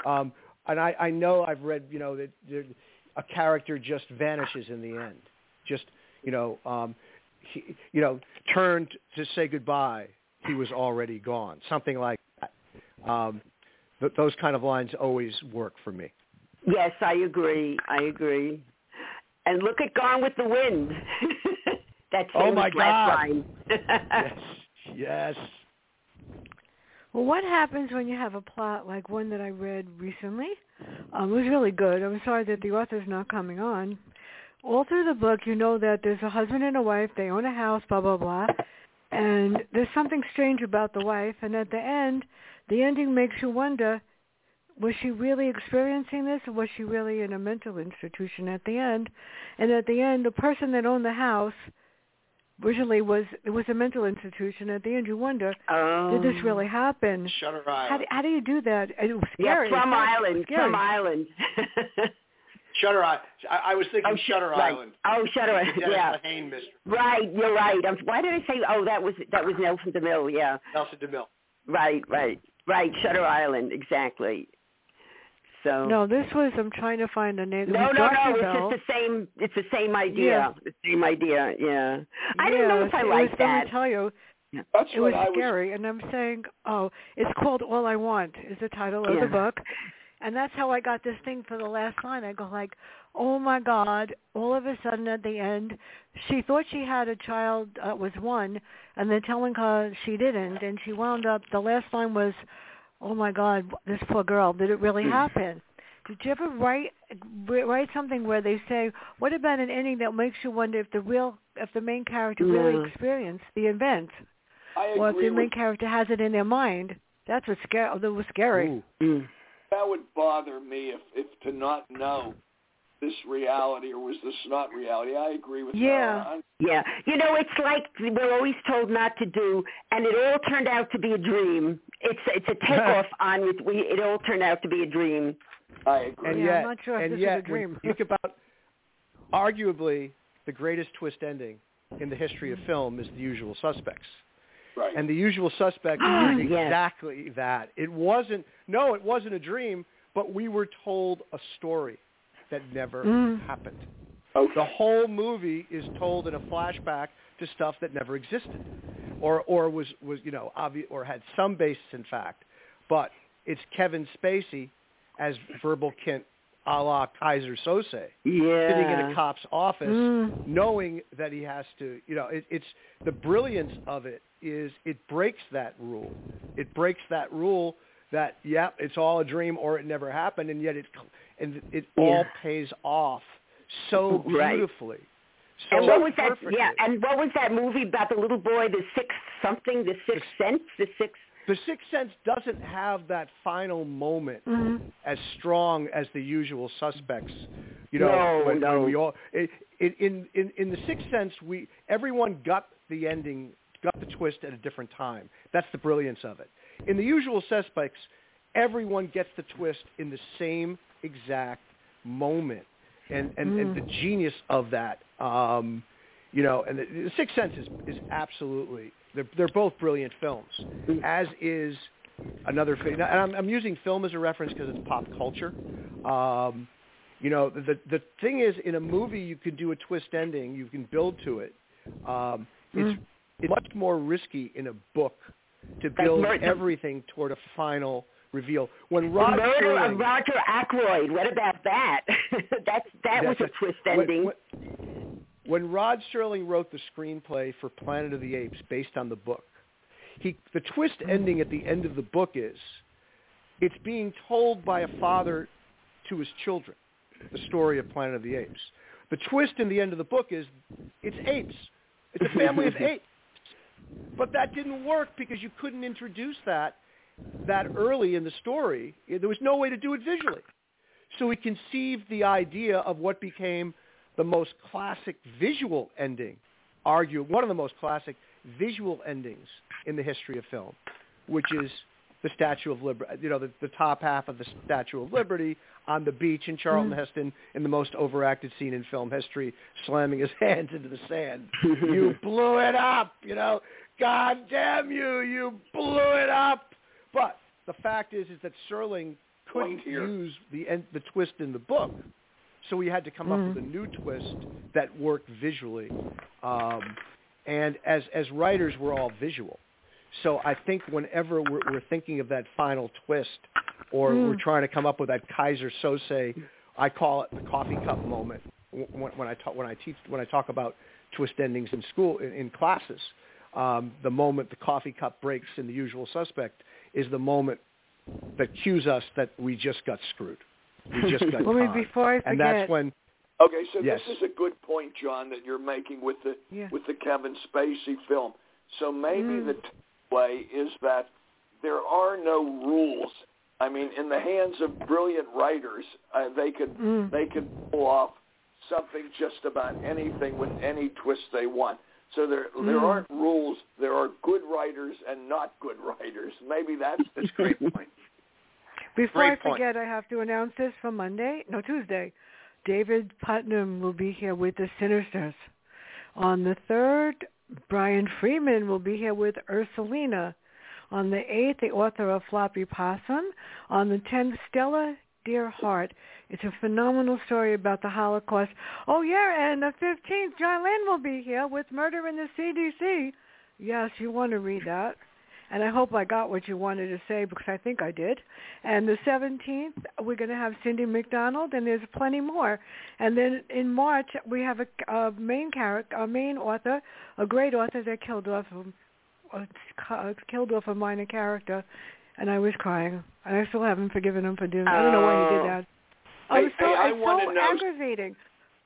Um, and I, I know I've read, you know, that there, a character just vanishes in the end. Just you know, um, he, you know, turned to say goodbye. He was already gone. Something like. Um, th- those kind of lines always work for me. Yes, I agree. I agree. And look at Gone with the Wind. That famous oh my God. Last line. Yes. Yes. Well, what happens when you have a plot like one that I read recently? Um, it was really good. I'm sorry that the author's not coming on. All through the book, you know that there's a husband and a wife. They own a house, blah, blah, blah. And there's something strange about the wife. And at the end, the ending makes you wonder, was she really experiencing this, or was she really in a mental institution at the end? And at the end, the person that owned the house originally was it was a mental institution. At the end, you wonder, um, did this really happen? Shutter Island. How do, how do you do that? It was scary. Yeah, Plum Island. Plum Island. Shutter Island. I, I was thinking oh, Shutter right. Island. Oh, Shutter Island. Yeah. Right. You're right. I'm, why did I say? Oh, that was that was Nelson DeMille. Yeah. Nelson DeMille. Right. Right. Right. Shutter Island. Exactly. So. No, this was. I'm trying to find a name. No, no, no. It's just the same. It's the same idea. Yeah. The same idea. Yeah. I didn't yeah, know if I liked that. Let me tell you, That's it was I scary, was... and I'm saying, oh, it's called All I Want. Is the title yeah. of the book. And that's how I got this thing for the last line. I go like, oh, my God, all of a sudden at the end, she thought she had a child that uh, was one, and they're telling her she didn't. And she wound up, the last line was, oh, my God, this poor girl, did it really happen? Did you ever write write something where they say, what about an ending that makes you wonder if the real, if the main character yeah. really experienced the event? I or if the main character has it in their mind? That's what scar- that was scary. Ooh. Mm. That would bother me if, if to not know this reality or was this not reality. I agree with yeah. that. Yeah. You know, it's like we're always told not to do, and it all turned out to be a dream. It's it's a takeoff on it. We, it all turned out to be a dream. I agree. And yeah, yet, I'm not sure if this yet, is a dream. Think about arguably the greatest twist ending in the history of film is The Usual Suspects. Right. And The Usual Suspects is exactly yes. that. It wasn't, no, it wasn't a dream, but we were told a story that never mm. happened. Okay. The whole movie is told in a flashback to stuff that never existed or, or was, was, you know, obvious or had some basis in fact. But it's Kevin Spacey as verbal Kint a la Kaiser Sose, yeah. sitting in a cop's office, mm. knowing that he has to, you know, it, it's the brilliance of it is it breaks that rule. It breaks that rule that, yeah, it's all a dream or it never happened, and yet it and it yeah. all pays off so beautifully. Right. So and what was perfectly. that? Yeah, and what was that movie about the little boy, the sixth something, the sixth the, sense, the sixth. The Sixth Sense doesn't have that final moment mm-hmm. as strong as The Usual Suspects. You know, no, when, no. when we all it, it, in in in The Sixth Sense, we everyone got the ending, got the twist at a different time. That's the brilliance of it. In The Usual Suspects, everyone gets the twist in the same exact moment, and and, mm. and the genius of that. Um, you know, and The, the Sixth Sense is is absolutely. They're, they're both brilliant films, as is another film. And I'm, I'm using film as a reference because it's pop culture. Um, you know, the the thing is, in a movie, you can do a twist ending. You can build to it. Um, mm-hmm. It's it's much more risky in a book to build mur- everything toward a final reveal. When Roger the murder Sterling, of Roger Ackroyd. What about that? That's that that's was a, a twist ending. What, what, When Rod Serling wrote the screenplay for Planet of the Apes based on the book, he, the twist ending at the end of the book is it's being told by a father to his children, the story of Planet of the Apes. The twist in the end of the book is it's apes. It's a family of apes. But that didn't work because you couldn't introduce that that early in the story. There was no way to do it visually. So he conceived the idea of what became the most classic visual ending, argue one of the most classic visual endings in the history of film, which is the Statue of Liberty, you know, the, the top half of the Statue of Liberty on the beach in Charlton mm-hmm. Heston in the most overacted scene in film history, slamming his hands into the sand. You blew it up, you know, God damn you, you blew it up. But the fact is, is that Serling couldn't use the end, the twist in the book. So we had to come mm-hmm. up with a new twist that worked visually. Um, and as as writers, we're all visual. So I think whenever we're, we're thinking of that final twist or mm. we're trying to come up with that Kaiser Sose, I call it the coffee cup moment when, when I talk when I teach when I talk about twist endings in school in, in classes. um, the moment the coffee cup breaks in The Usual Suspect is the moment that cues us that we just got screwed. We just got well, before I forget. And that's when... Okay, so yes. This is a good point, John, that you're making with the yeah. with the Kevin Spacey film. So maybe mm. the way is that there are no rules. I mean, in the hands of brilliant writers, uh, they could mm. they could pull off something just about anything with any twist they want. So there there mm. aren't rules. There are good writers and not good writers. Maybe that's the great point. Before great I point. forget, I have to announce this for Monday. No, Tuesday. David Putnam will be here with The Sinisters. On the third, Brian Freeman will be here with Ursulina. On the eighth, the author of Floppy Possum. On the tenth, Stella, Dear Heart. It's a phenomenal story about the Holocaust. Oh, yeah, and the fifteenth, John Land will be here with Murder in the C D C. Yes, you want to read that. And I hope I got what you wanted to say, because I think I did. And the seventeenth, we're going to have Cindy McDonald, and there's plenty more. And then in March, we have a, a main character, a main author, a great author that killed off a, uh, killed off a minor character, and I was crying. And I still haven't forgiven him for doing that. I don't know why he did that. I, I, so, I, I it's so know. aggravating.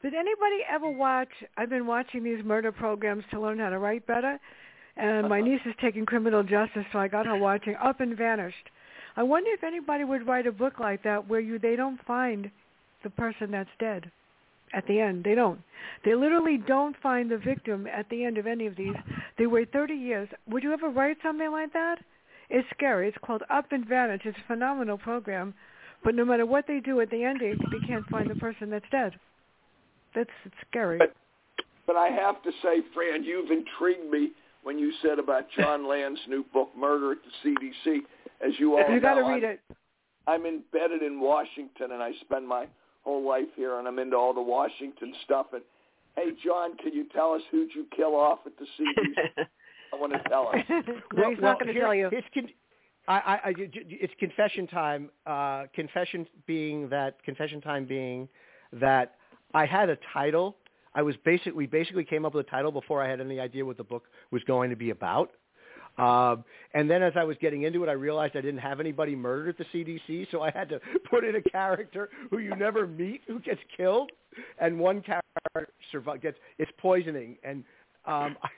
Did anybody ever watch, I've been watching these murder programs to learn how to write better, and my niece is taking criminal justice, so I got her watching Up and Vanished. I wonder if anybody would write a book like that where you they don't find the person that's dead at the end. They don't. They literally don't find the victim at the end of any of these. They wait thirty years. Would you ever write something like that? It's scary. It's called Up and Vanished. It's a phenomenal program. But no matter what they do at the ending, they can't find the person that's dead. That's it's scary. But, but I have to say, Fran, you've intrigued me when you said about John Land's new book, Murder at the C D C. As you all you know, gotta read I'm, it. I'm embedded in Washington, and I spend my whole life here, and I'm into all the Washington stuff. And hey, John, can you tell us who'd you kill off at the C D C? I want to tell us. Well, he's well, not going to tell you. It's, con- I, I, I, it's confession time. Uh, confession being that confession time being that I had a title. I was basically, we basically came up with a title before I had any idea what the book was going to be about. Um, and then as I was getting into it, I realized I didn't have anybody murdered at the C D C, so I had to put in a character who you never meet, who gets killed, and one character survives, gets, it's poisoning. And um, I,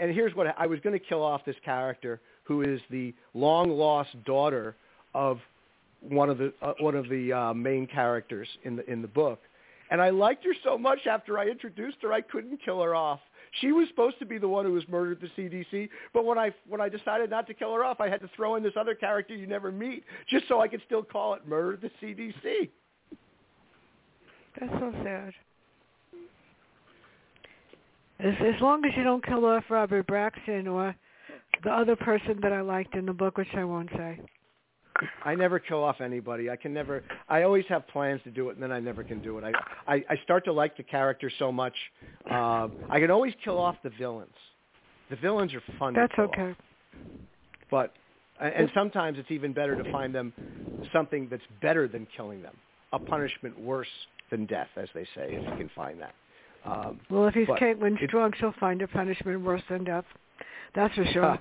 and here's what, I was going to kill off this character who is the long-lost daughter of one of the uh, one of the uh, main characters in the in the book. And I liked her so much after I introduced her, I couldn't kill her off. She was supposed to be the one who was murdered at the C D C, but when I when I decided not to kill her off, I had to throw in this other character you never meet, just so I could still call it Murder at the C D C. That's so sad. As, as long as you don't kill off Robert Braxton or the other person that I liked in the book, which I won't say. I never kill off anybody. I can never. I always have plans to do it, and then I never can do it. I, I, I start to like the character so much. Uh, I can always kill off the villains. The villains are fun. That's to okay. Off. But and sometimes it's even better to find them something that's better than killing them. A punishment worse than death, as they say, if you can find that. Um, well, if he's Caitlin Strug, she'll find a punishment worse than death. That's for sure. Uh,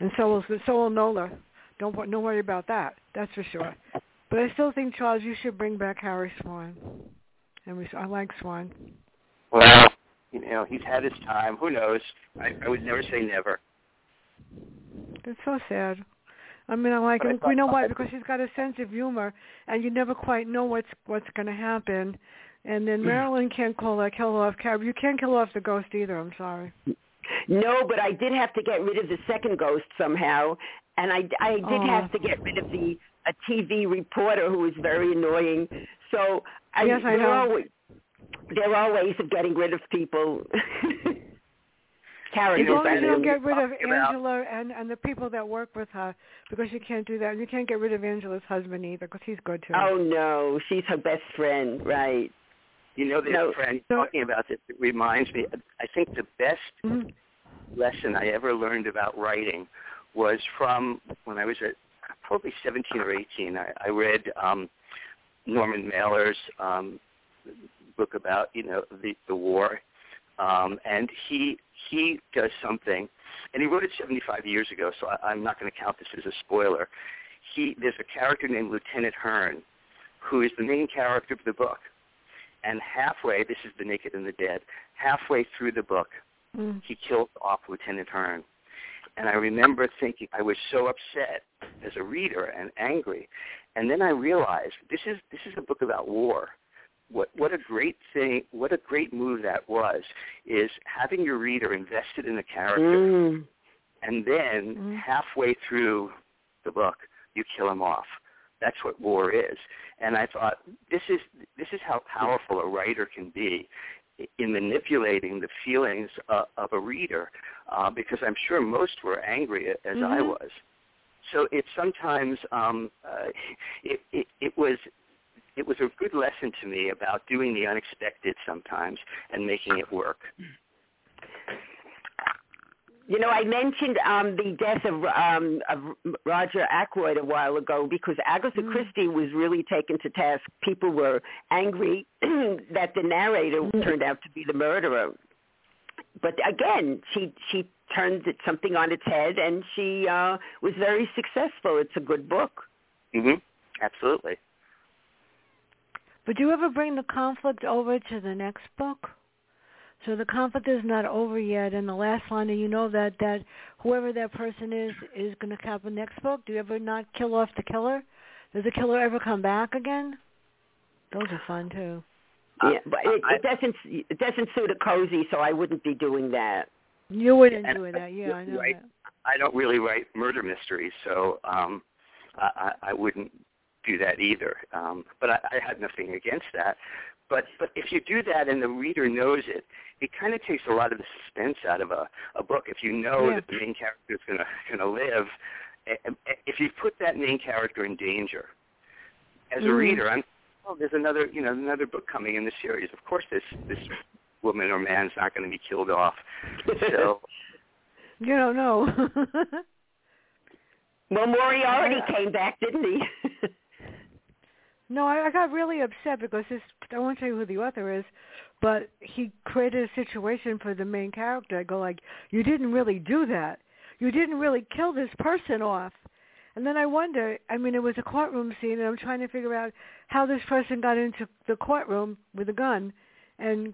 and so will so will Nola. Don't, don't worry about that. That's for sure. But I still think, Charles, you should bring back Harry Swan. And we, I like Swan. Well, you know, he's had his time. Who knows? I, I would never say never. It's so sad. I mean, I like him. We know why, because he's got a sense of humor, and you never quite know what's what's going to happen. And then Marilyn can't call that kill off Cab. You can't kill off the ghost either. I'm sorry. No, but I did have to get rid of the second ghost somehow. And I, I did oh. have to get rid of the a T V reporter who was very annoying. So I, yes, I there, know. Are, there are ways of getting rid of people. Characters. As long as you don't get rid of Angela and, and the people that work with her, because you can't do that. And you can't get rid of Angela's husband either, because he's good too. Oh, no. She's her best friend, right. You know, this no, friend so, talking about this it reminds me, I think the best mm-hmm. lesson I ever learned about writing was from when I was at probably seventeen or eighteen. I, I read um, Norman Mailer's um, book about, you know, the, the war. Um, and he he does something and he wrote it seventy-five years ago, so I, I'm not going to count this as a spoiler. He, there's a character named Lieutenant Hearn, who is the main character of the book. And halfway, this is The Naked and the Dead, halfway through the book, mm. he killed off Lieutenant Hearn. And I remember thinking, I was so upset as a reader and angry. And then I realized this is this is a book about war. What what a great thing! What a great move that was, is having your reader invested in a character, mm. and then mm. halfway through the book, you kill him off. That's what war is. And I thought, this is this is how powerful a writer can be in manipulating the feelings uh, of a reader, uh, because I'm sure most were angry as mm-hmm. I was. So it sometimes um, uh, it, it it was. It was a good lesson to me about doing the unexpected sometimes and making it work. You know, I mentioned um, the death of, um, of Roger Ackroyd a while ago because Agatha mm. Christie was really taken to task. People were angry that the narrator mm. turned out to be the murderer. But again, she she turned something on its head, and she uh, was very successful. It's a good book. Mm-hmm. Absolutely. But do you ever bring the conflict over to the next book? So the conflict is not over yet, and the last line, and you know that, that whoever that person is is going to have the next book. Do you ever not kill off the killer? Does the killer ever come back again? Those are fun, too. Yeah, but it, it doesn't it doesn't suit a cozy, so I wouldn't be doing that. You wouldn't and do I, that, yeah, I know right, that. I don't really write murder mysteries, so um, I, I wouldn't do that either, um, but I, I had nothing against that. But but if you do that and the reader knows it, it kind of takes a lot of the suspense out of a, a book. If you know yeah. that the main character is going to going to live, if you put that main character in danger, as mm-hmm. a reader, I'm oh, there's another you know another book coming in the series. Of course, this this woman or man is not going to be killed off. So you don't know. Well, Maury already yeah. came back, didn't he? No, I, I got really upset because this, I won't tell you who the author is, but he created a situation for the main character. I go like, you didn't really do that. You didn't really kill this person off. And then I wonder, I mean, it was a courtroom scene, and I'm trying to figure out how this person got into the courtroom with a gun and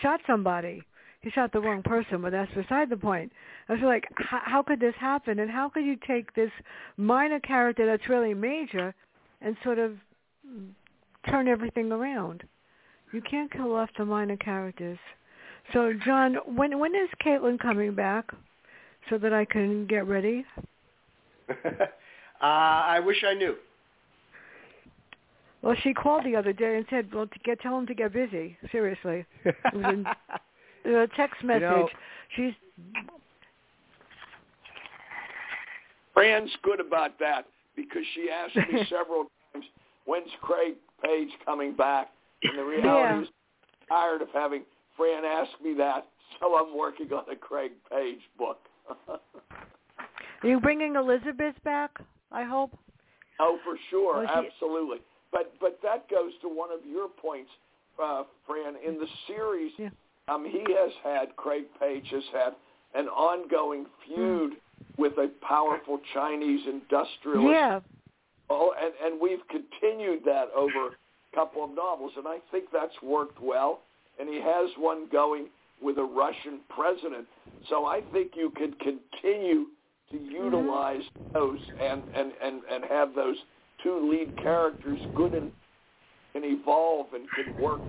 shot somebody. He shot the wrong person, but that's beside the point. I was like, how could this happen? And how could you take this minor character that's really major and sort of turn everything around? You can't kill off the minor characters. So, John, when when is Caitlin coming back so that I can get ready? uh, I wish I knew. Well, she called the other day and said, well, to get, tell him to get busy. Seriously. It was in, a text message. You know, she's Fran's good about that because she asked me several times, when's Craig Page coming back? And the reality yeah. is I'm tired of having Fran ask me that, so I'm working on a Craig Page book. Are you bringing Elizabeth back, I hope? Oh, for sure. Was Absolutely. She... But but that goes to one of your points, uh, Fran. In the series... Yeah. Um, he has had, Craig Page has had, an ongoing feud with a powerful Chinese industrialist. Yeah. Oh, and, and we've continued that over a couple of novels, and I think that's worked well. And he has one going with a Russian president. So I think you could continue to utilize those and, and, and, and have those two lead characters good and, and evolve and can work.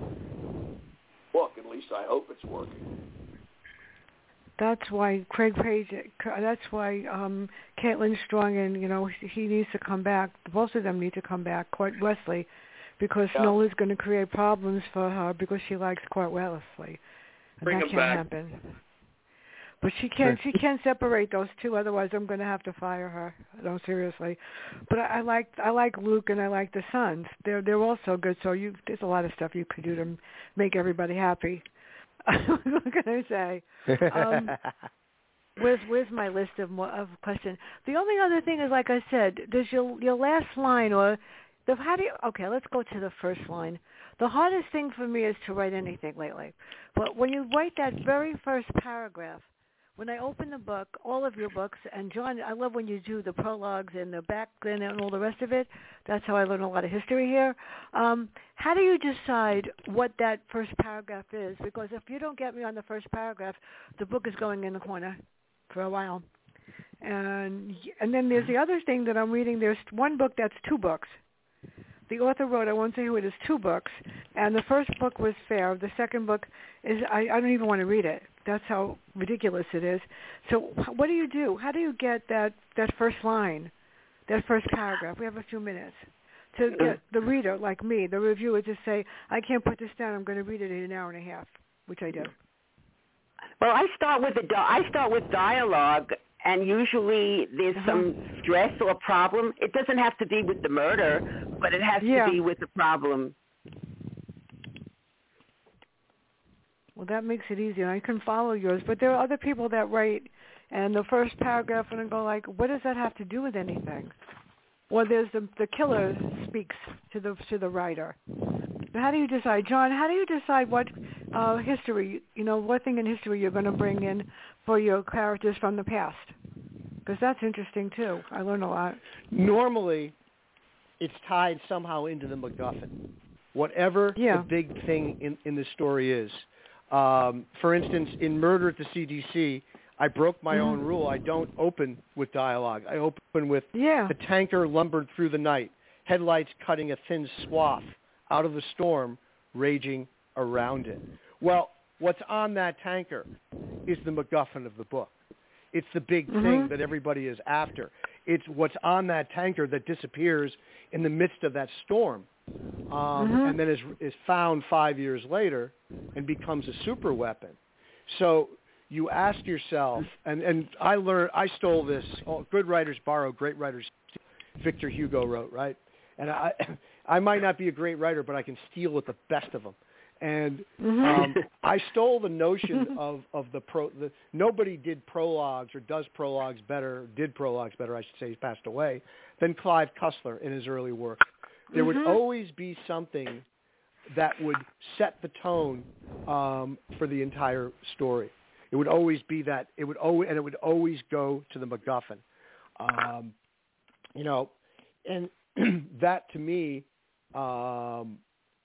Book, at least I hope it's working. That's why Craig Page, that's why um, Caitlin Strong and, you know, he needs to come back. Both of them need to come back, Court Wesley, because yeah. Nola's going to create problems for her because she likes Court Wesley. And Bring that can't back. happen. But she can't, she can't separate those two, otherwise I'm going to have to fire her. No, seriously. But I, I like I like Luke and I like the sons. They're they're all so good. So you, there's a lot of stuff you could do to make everybody happy. What can I say? Um, where's where's my list of of questions? The only other thing is, like I said, does your your last line or the how do you? Okay, let's go to the first line. The hardest thing for me is to write anything lately. But when you write that very first paragraph, when I open the book, all of your books, and John, I love when you do the prologues and the back and all the rest of it. That's how I learn a lot of history here. Um, how do you decide what that first paragraph is? Because if you don't get me on the first paragraph, the book is going in the corner for a while. And and then there's the other thing that I'm reading. There's one book that's two books. The author wrote, I won't say who it is, two books. And the first book was fair. The second book is, I, I don't even want to read it. That's how ridiculous it is. So what do you do? How do you get that, that first line, that first paragraph? We have a few minutes. To get the reader, like me, the reviewer, to say, I can't put this down. I'm going to read it in an hour and a half, which I do. Well, I start with, the, I start with dialogue. And usually there's some stress or problem. It doesn't have to be with the murder, but it has yeah. to be with the problem. Well, that makes it easier. I can follow yours. But there are other people that write, and the first paragraph, and I go like, what does that have to do with anything? Or there's the, the killer speaks to the to the writer. How do you decide, John, how do you decide what uh, history, you know, what thing in history you're going to bring in for your characters from the past? Because that's interesting, too. I learn a lot. Normally, it's tied somehow into the MacGuffin, whatever yeah. the big thing in, in the story is. Um, for instance, in Murder at the C D C, I broke my mm-hmm. own rule. I don't open with dialogue. I open with yeah. the tanker lumbered through the night, headlights cutting a thin swath out of the storm raging around it. Well, what's on that tanker is the MacGuffin of the book. It's the big mm-hmm. thing that everybody is after. It's what's on that tanker that disappears in the midst of that storm um, mm-hmm. and then is, is found five years later and becomes a super weapon. So you ask yourself, and, and I learned, I stole this, oh, good writers borrow, great writers steal. Victor Hugo wrote, right? And I I might not be a great writer, but I can steal with the best of them. And mm-hmm. um, I stole the notion of, of the pro. The, nobody did prologues or does prologues better, did prologues better, I should say, he's passed away, than Clive Cussler in his early work. There mm-hmm. would always be something that would set the tone um, for the entire story. It would always be that. It would always, and it would always go to the MacGuffin. Um, you know, and... that to me um,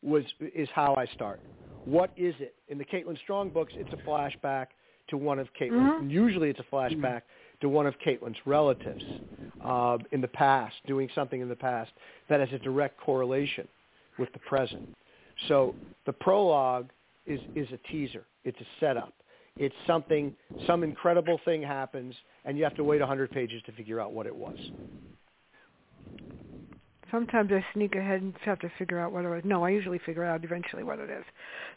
was is how I start. What is it? In the Caitlin Strong books, it's a flashback to one of Caitlin's. Mm-hmm. Usually, it's a flashback mm-hmm. to one of Caitlin's relatives uh, in the past, doing something in the past that has a direct correlation with the present. So the prologue is is a teaser. It's a setup. It's something. Some incredible thing happens, and you have to wait one hundred pages to figure out what it was. Sometimes I sneak ahead and have to figure out what it is. No, I usually figure out eventually what it is.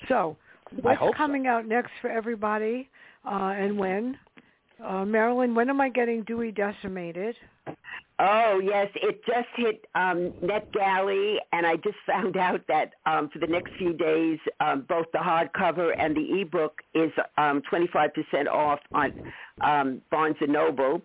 So what's coming so. out next for everybody uh, and when? Uh, Marilyn, when am I getting Dewey Decimated? Oh, yes. It just hit um, NetGalley, and I just found out that um, for the next few days, um, both the hardcover and the ebook is um, twenty-five percent off on um, Barnes and Noble.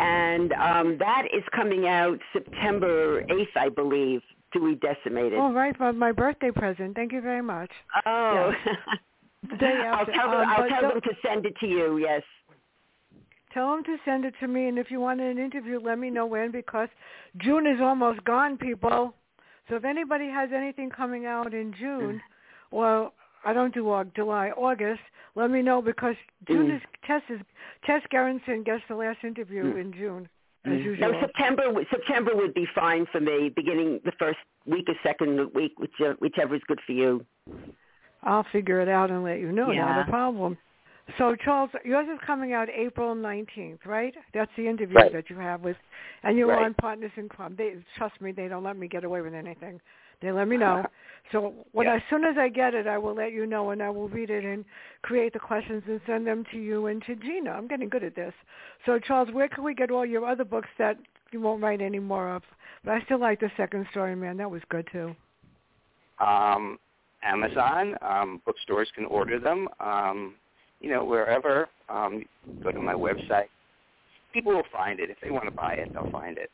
And um, that is coming out September eighth, I believe, Dewey Decimated. Oh, right, well, my birthday present. Thank you very much. Oh. Yes. Day after. I'll tell, them, um, I'll tell them to send it to you, yes. Tell them to send it to me, and if you want an interview, let me know when, because June is almost gone, people. So if anybody has anything coming out in June, well, I don't do uh, July, August. Let me know, because June mm. is Tess is Tess Gerrenson gets the last interview mm. in June, as mm. usual. No, September September would be fine for me, beginning the first week or second week, whichever, whichever is good for you. I'll figure it out and let you know. Yeah. Not a problem. So, Charles, yours is coming out April nineteenth, right? That's the interview right. that you have with, and you're right. on Partners in Crime. They, trust me, they don't let me get away with anything. They let me know. So when yeah. as soon as I get it, I will let you know, and I will read it and create the questions and send them to you and to Gina. I'm getting good at this. So, Charles, where can we get all your other books that you won't write any more of? But I still like The Second Story, man. That was good, too. Um, Amazon. Um, bookstores can order them. Um, you know, wherever. Um, go to my website. People will find it. If they want to buy it, they'll find it.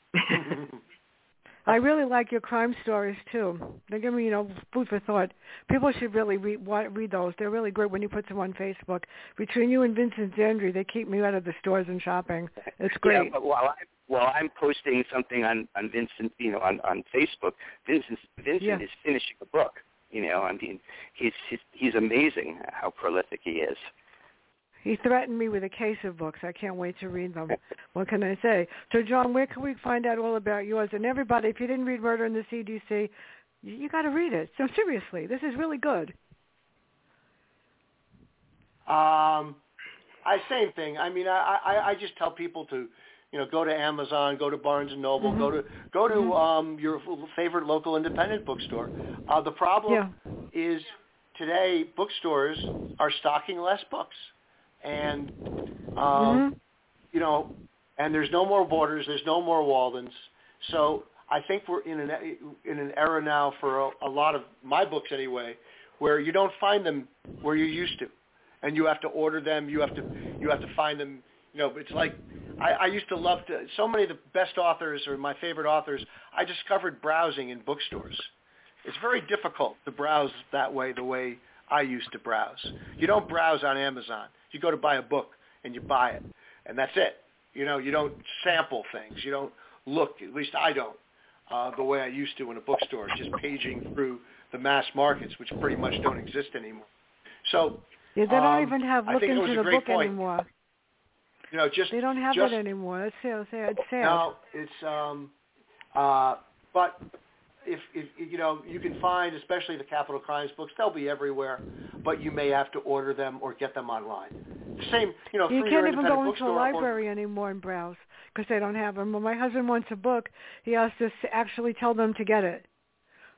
I really like your crime stories, too. They give me, you know, food for thought. People should really read, read those. They're really great when you put them on Facebook. Between you and Vincent Zandri, they keep me out of the stores and shopping. It's great. Yeah, but while, I, while I'm posting something on, on Vincent, you know, on, on Facebook, Vincent, Vincent yeah. is finishing a book. You know, I mean, he's, he's, he's amazing how prolific he is. He threatened me with a case of books. I can't wait to read them. What can I say? So, John, where can we find out all about yours? And everybody, if you didn't read Murder in the C D C, you, you got to read it. So, seriously, this is really good. Um, I same thing. I mean, I, I, I just tell people to, you know, go to Amazon, go to Barnes and Noble, mm-hmm. go to go to mm-hmm. um, your favorite local independent bookstore. Uh, the problem yeah. is today bookstores are stocking less books. And, um, mm-hmm. you know, and there's no more Borders, there's no more Waldens. So I think we're in an in an era now for a, a lot of my books anyway, where you don't find them where you used to, and you have to order them. You have to you have to find them. You know, it's like I, I used to love to. So many of the best authors or my favorite authors, I discovered browsing in bookstores. It's very difficult to browse that way, the way I used to browse. You don't browse on Amazon. You go to buy a book and you buy it, and that's it. You know, you don't sample things. You don't look. At least I don't, uh, the way I used to in a bookstore, just paging through the mass markets, which pretty much don't exist anymore. So yeah, they um, don't even have look into the book point. anymore. You know, just they don't have just, that anymore. That's sad. It's sad. No, it's um, uh, but if, if you know, you can find, especially the Capital Crimes books, they'll be everywhere, but you may have to order them or get them online. The same, you know, you can't even go into a library anymore and browse because they don't have them. When my husband wants a book, he has to actually tell them to get it.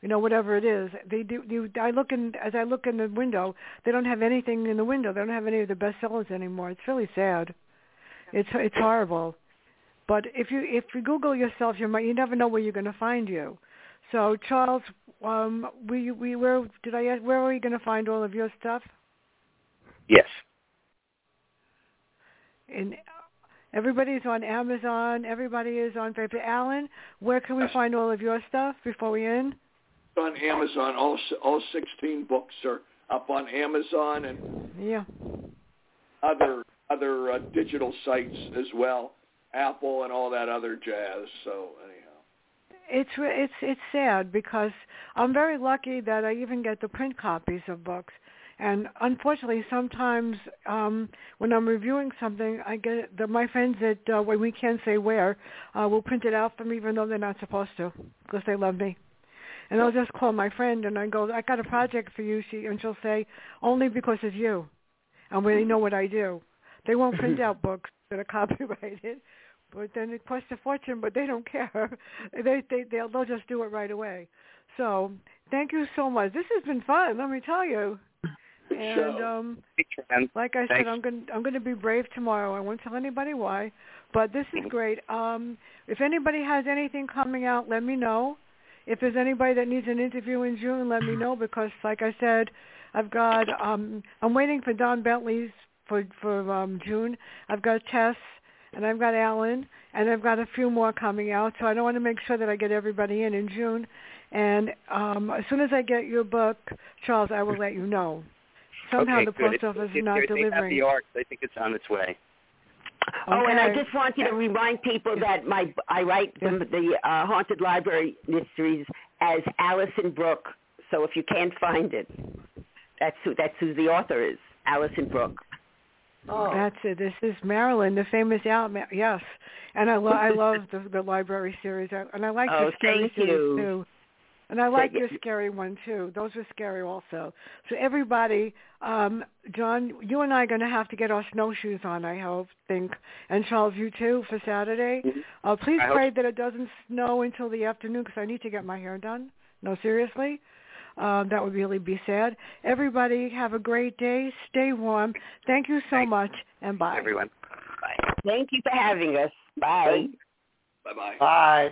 You know, whatever it is, they do. You, I look in as I look in the window. They don't have anything in the window. They don't have any of the bestsellers anymore. It's really sad. It's it's horrible. But if you if you Google yourself, you might you never know where you're going to find you. So, Charles, um, we, we, where did I ask, where are we going to find all of your stuff? Yes. And everybody's on Amazon. Everybody is on paper. Alan, where can we find all of your stuff before we end? On Amazon. All all sixteen books are up on Amazon and yeah. other other uh, digital sites as well, Apple and all that other jazz. So, anyhow. It's it's it's sad because I'm very lucky that I even get the print copies of books, and unfortunately sometimes um, when I'm reviewing something, I get the, my friends at uh, when we can't say where uh, will print it out for me even though they're not supposed to because they love me, and I'll just call my friend and I go, I got a project for you, she and she'll say only because it's you, and we know what I do. They won't print out books that are copyrighted. But then it costs a fortune, but they don't care. They, they, they'll, they'll just do it right away. So thank you so much. This has been fun, let me tell you. And um, like I said, I'm going I'm going to be brave tomorrow. I won't tell anybody why, but this is great. Um, if anybody has anything coming out, let me know. If there's anybody that needs an interview in June, let me know because, like I said, I've got um, I'm waiting for Don Bentley's for, for um, June. I've got Tess. And I've got Alan, and I've got a few more coming out, so I don't want to make sure that I get everybody in in June. And um, as soon as I get your book, Charles, I will let you know. Somehow okay, the good. post office it's, is not they delivering. Have the arts. I think it's on its way. Okay. Oh, and I just want you to remind people that my I write the, the uh, Haunted Library Mysteries as Alison Brooke, so if you can't find it, that's who, that's who the author is, Alison Brooke. Oh. That's it. This is Marilyn, the famous Al. Ma- yes, and I, lo- I love the, the library series, I, and I like oh, the scary series you. too. And I like your scary one too. Those were scary also. So everybody, um, John, you and I are going to have to get our snowshoes on. I hope, think, and Charles, you too for Saturday. Mm-hmm. Uh, please I pray hope. that it doesn't snow until the afternoon because I need to get my hair done. No, seriously. Uh, that would really be sad. Everybody, have a great day. Stay warm. Thank you so Thanks. much, and bye. Everyone. Bye. Thank you for having us. Bye. Bye-bye. Bye.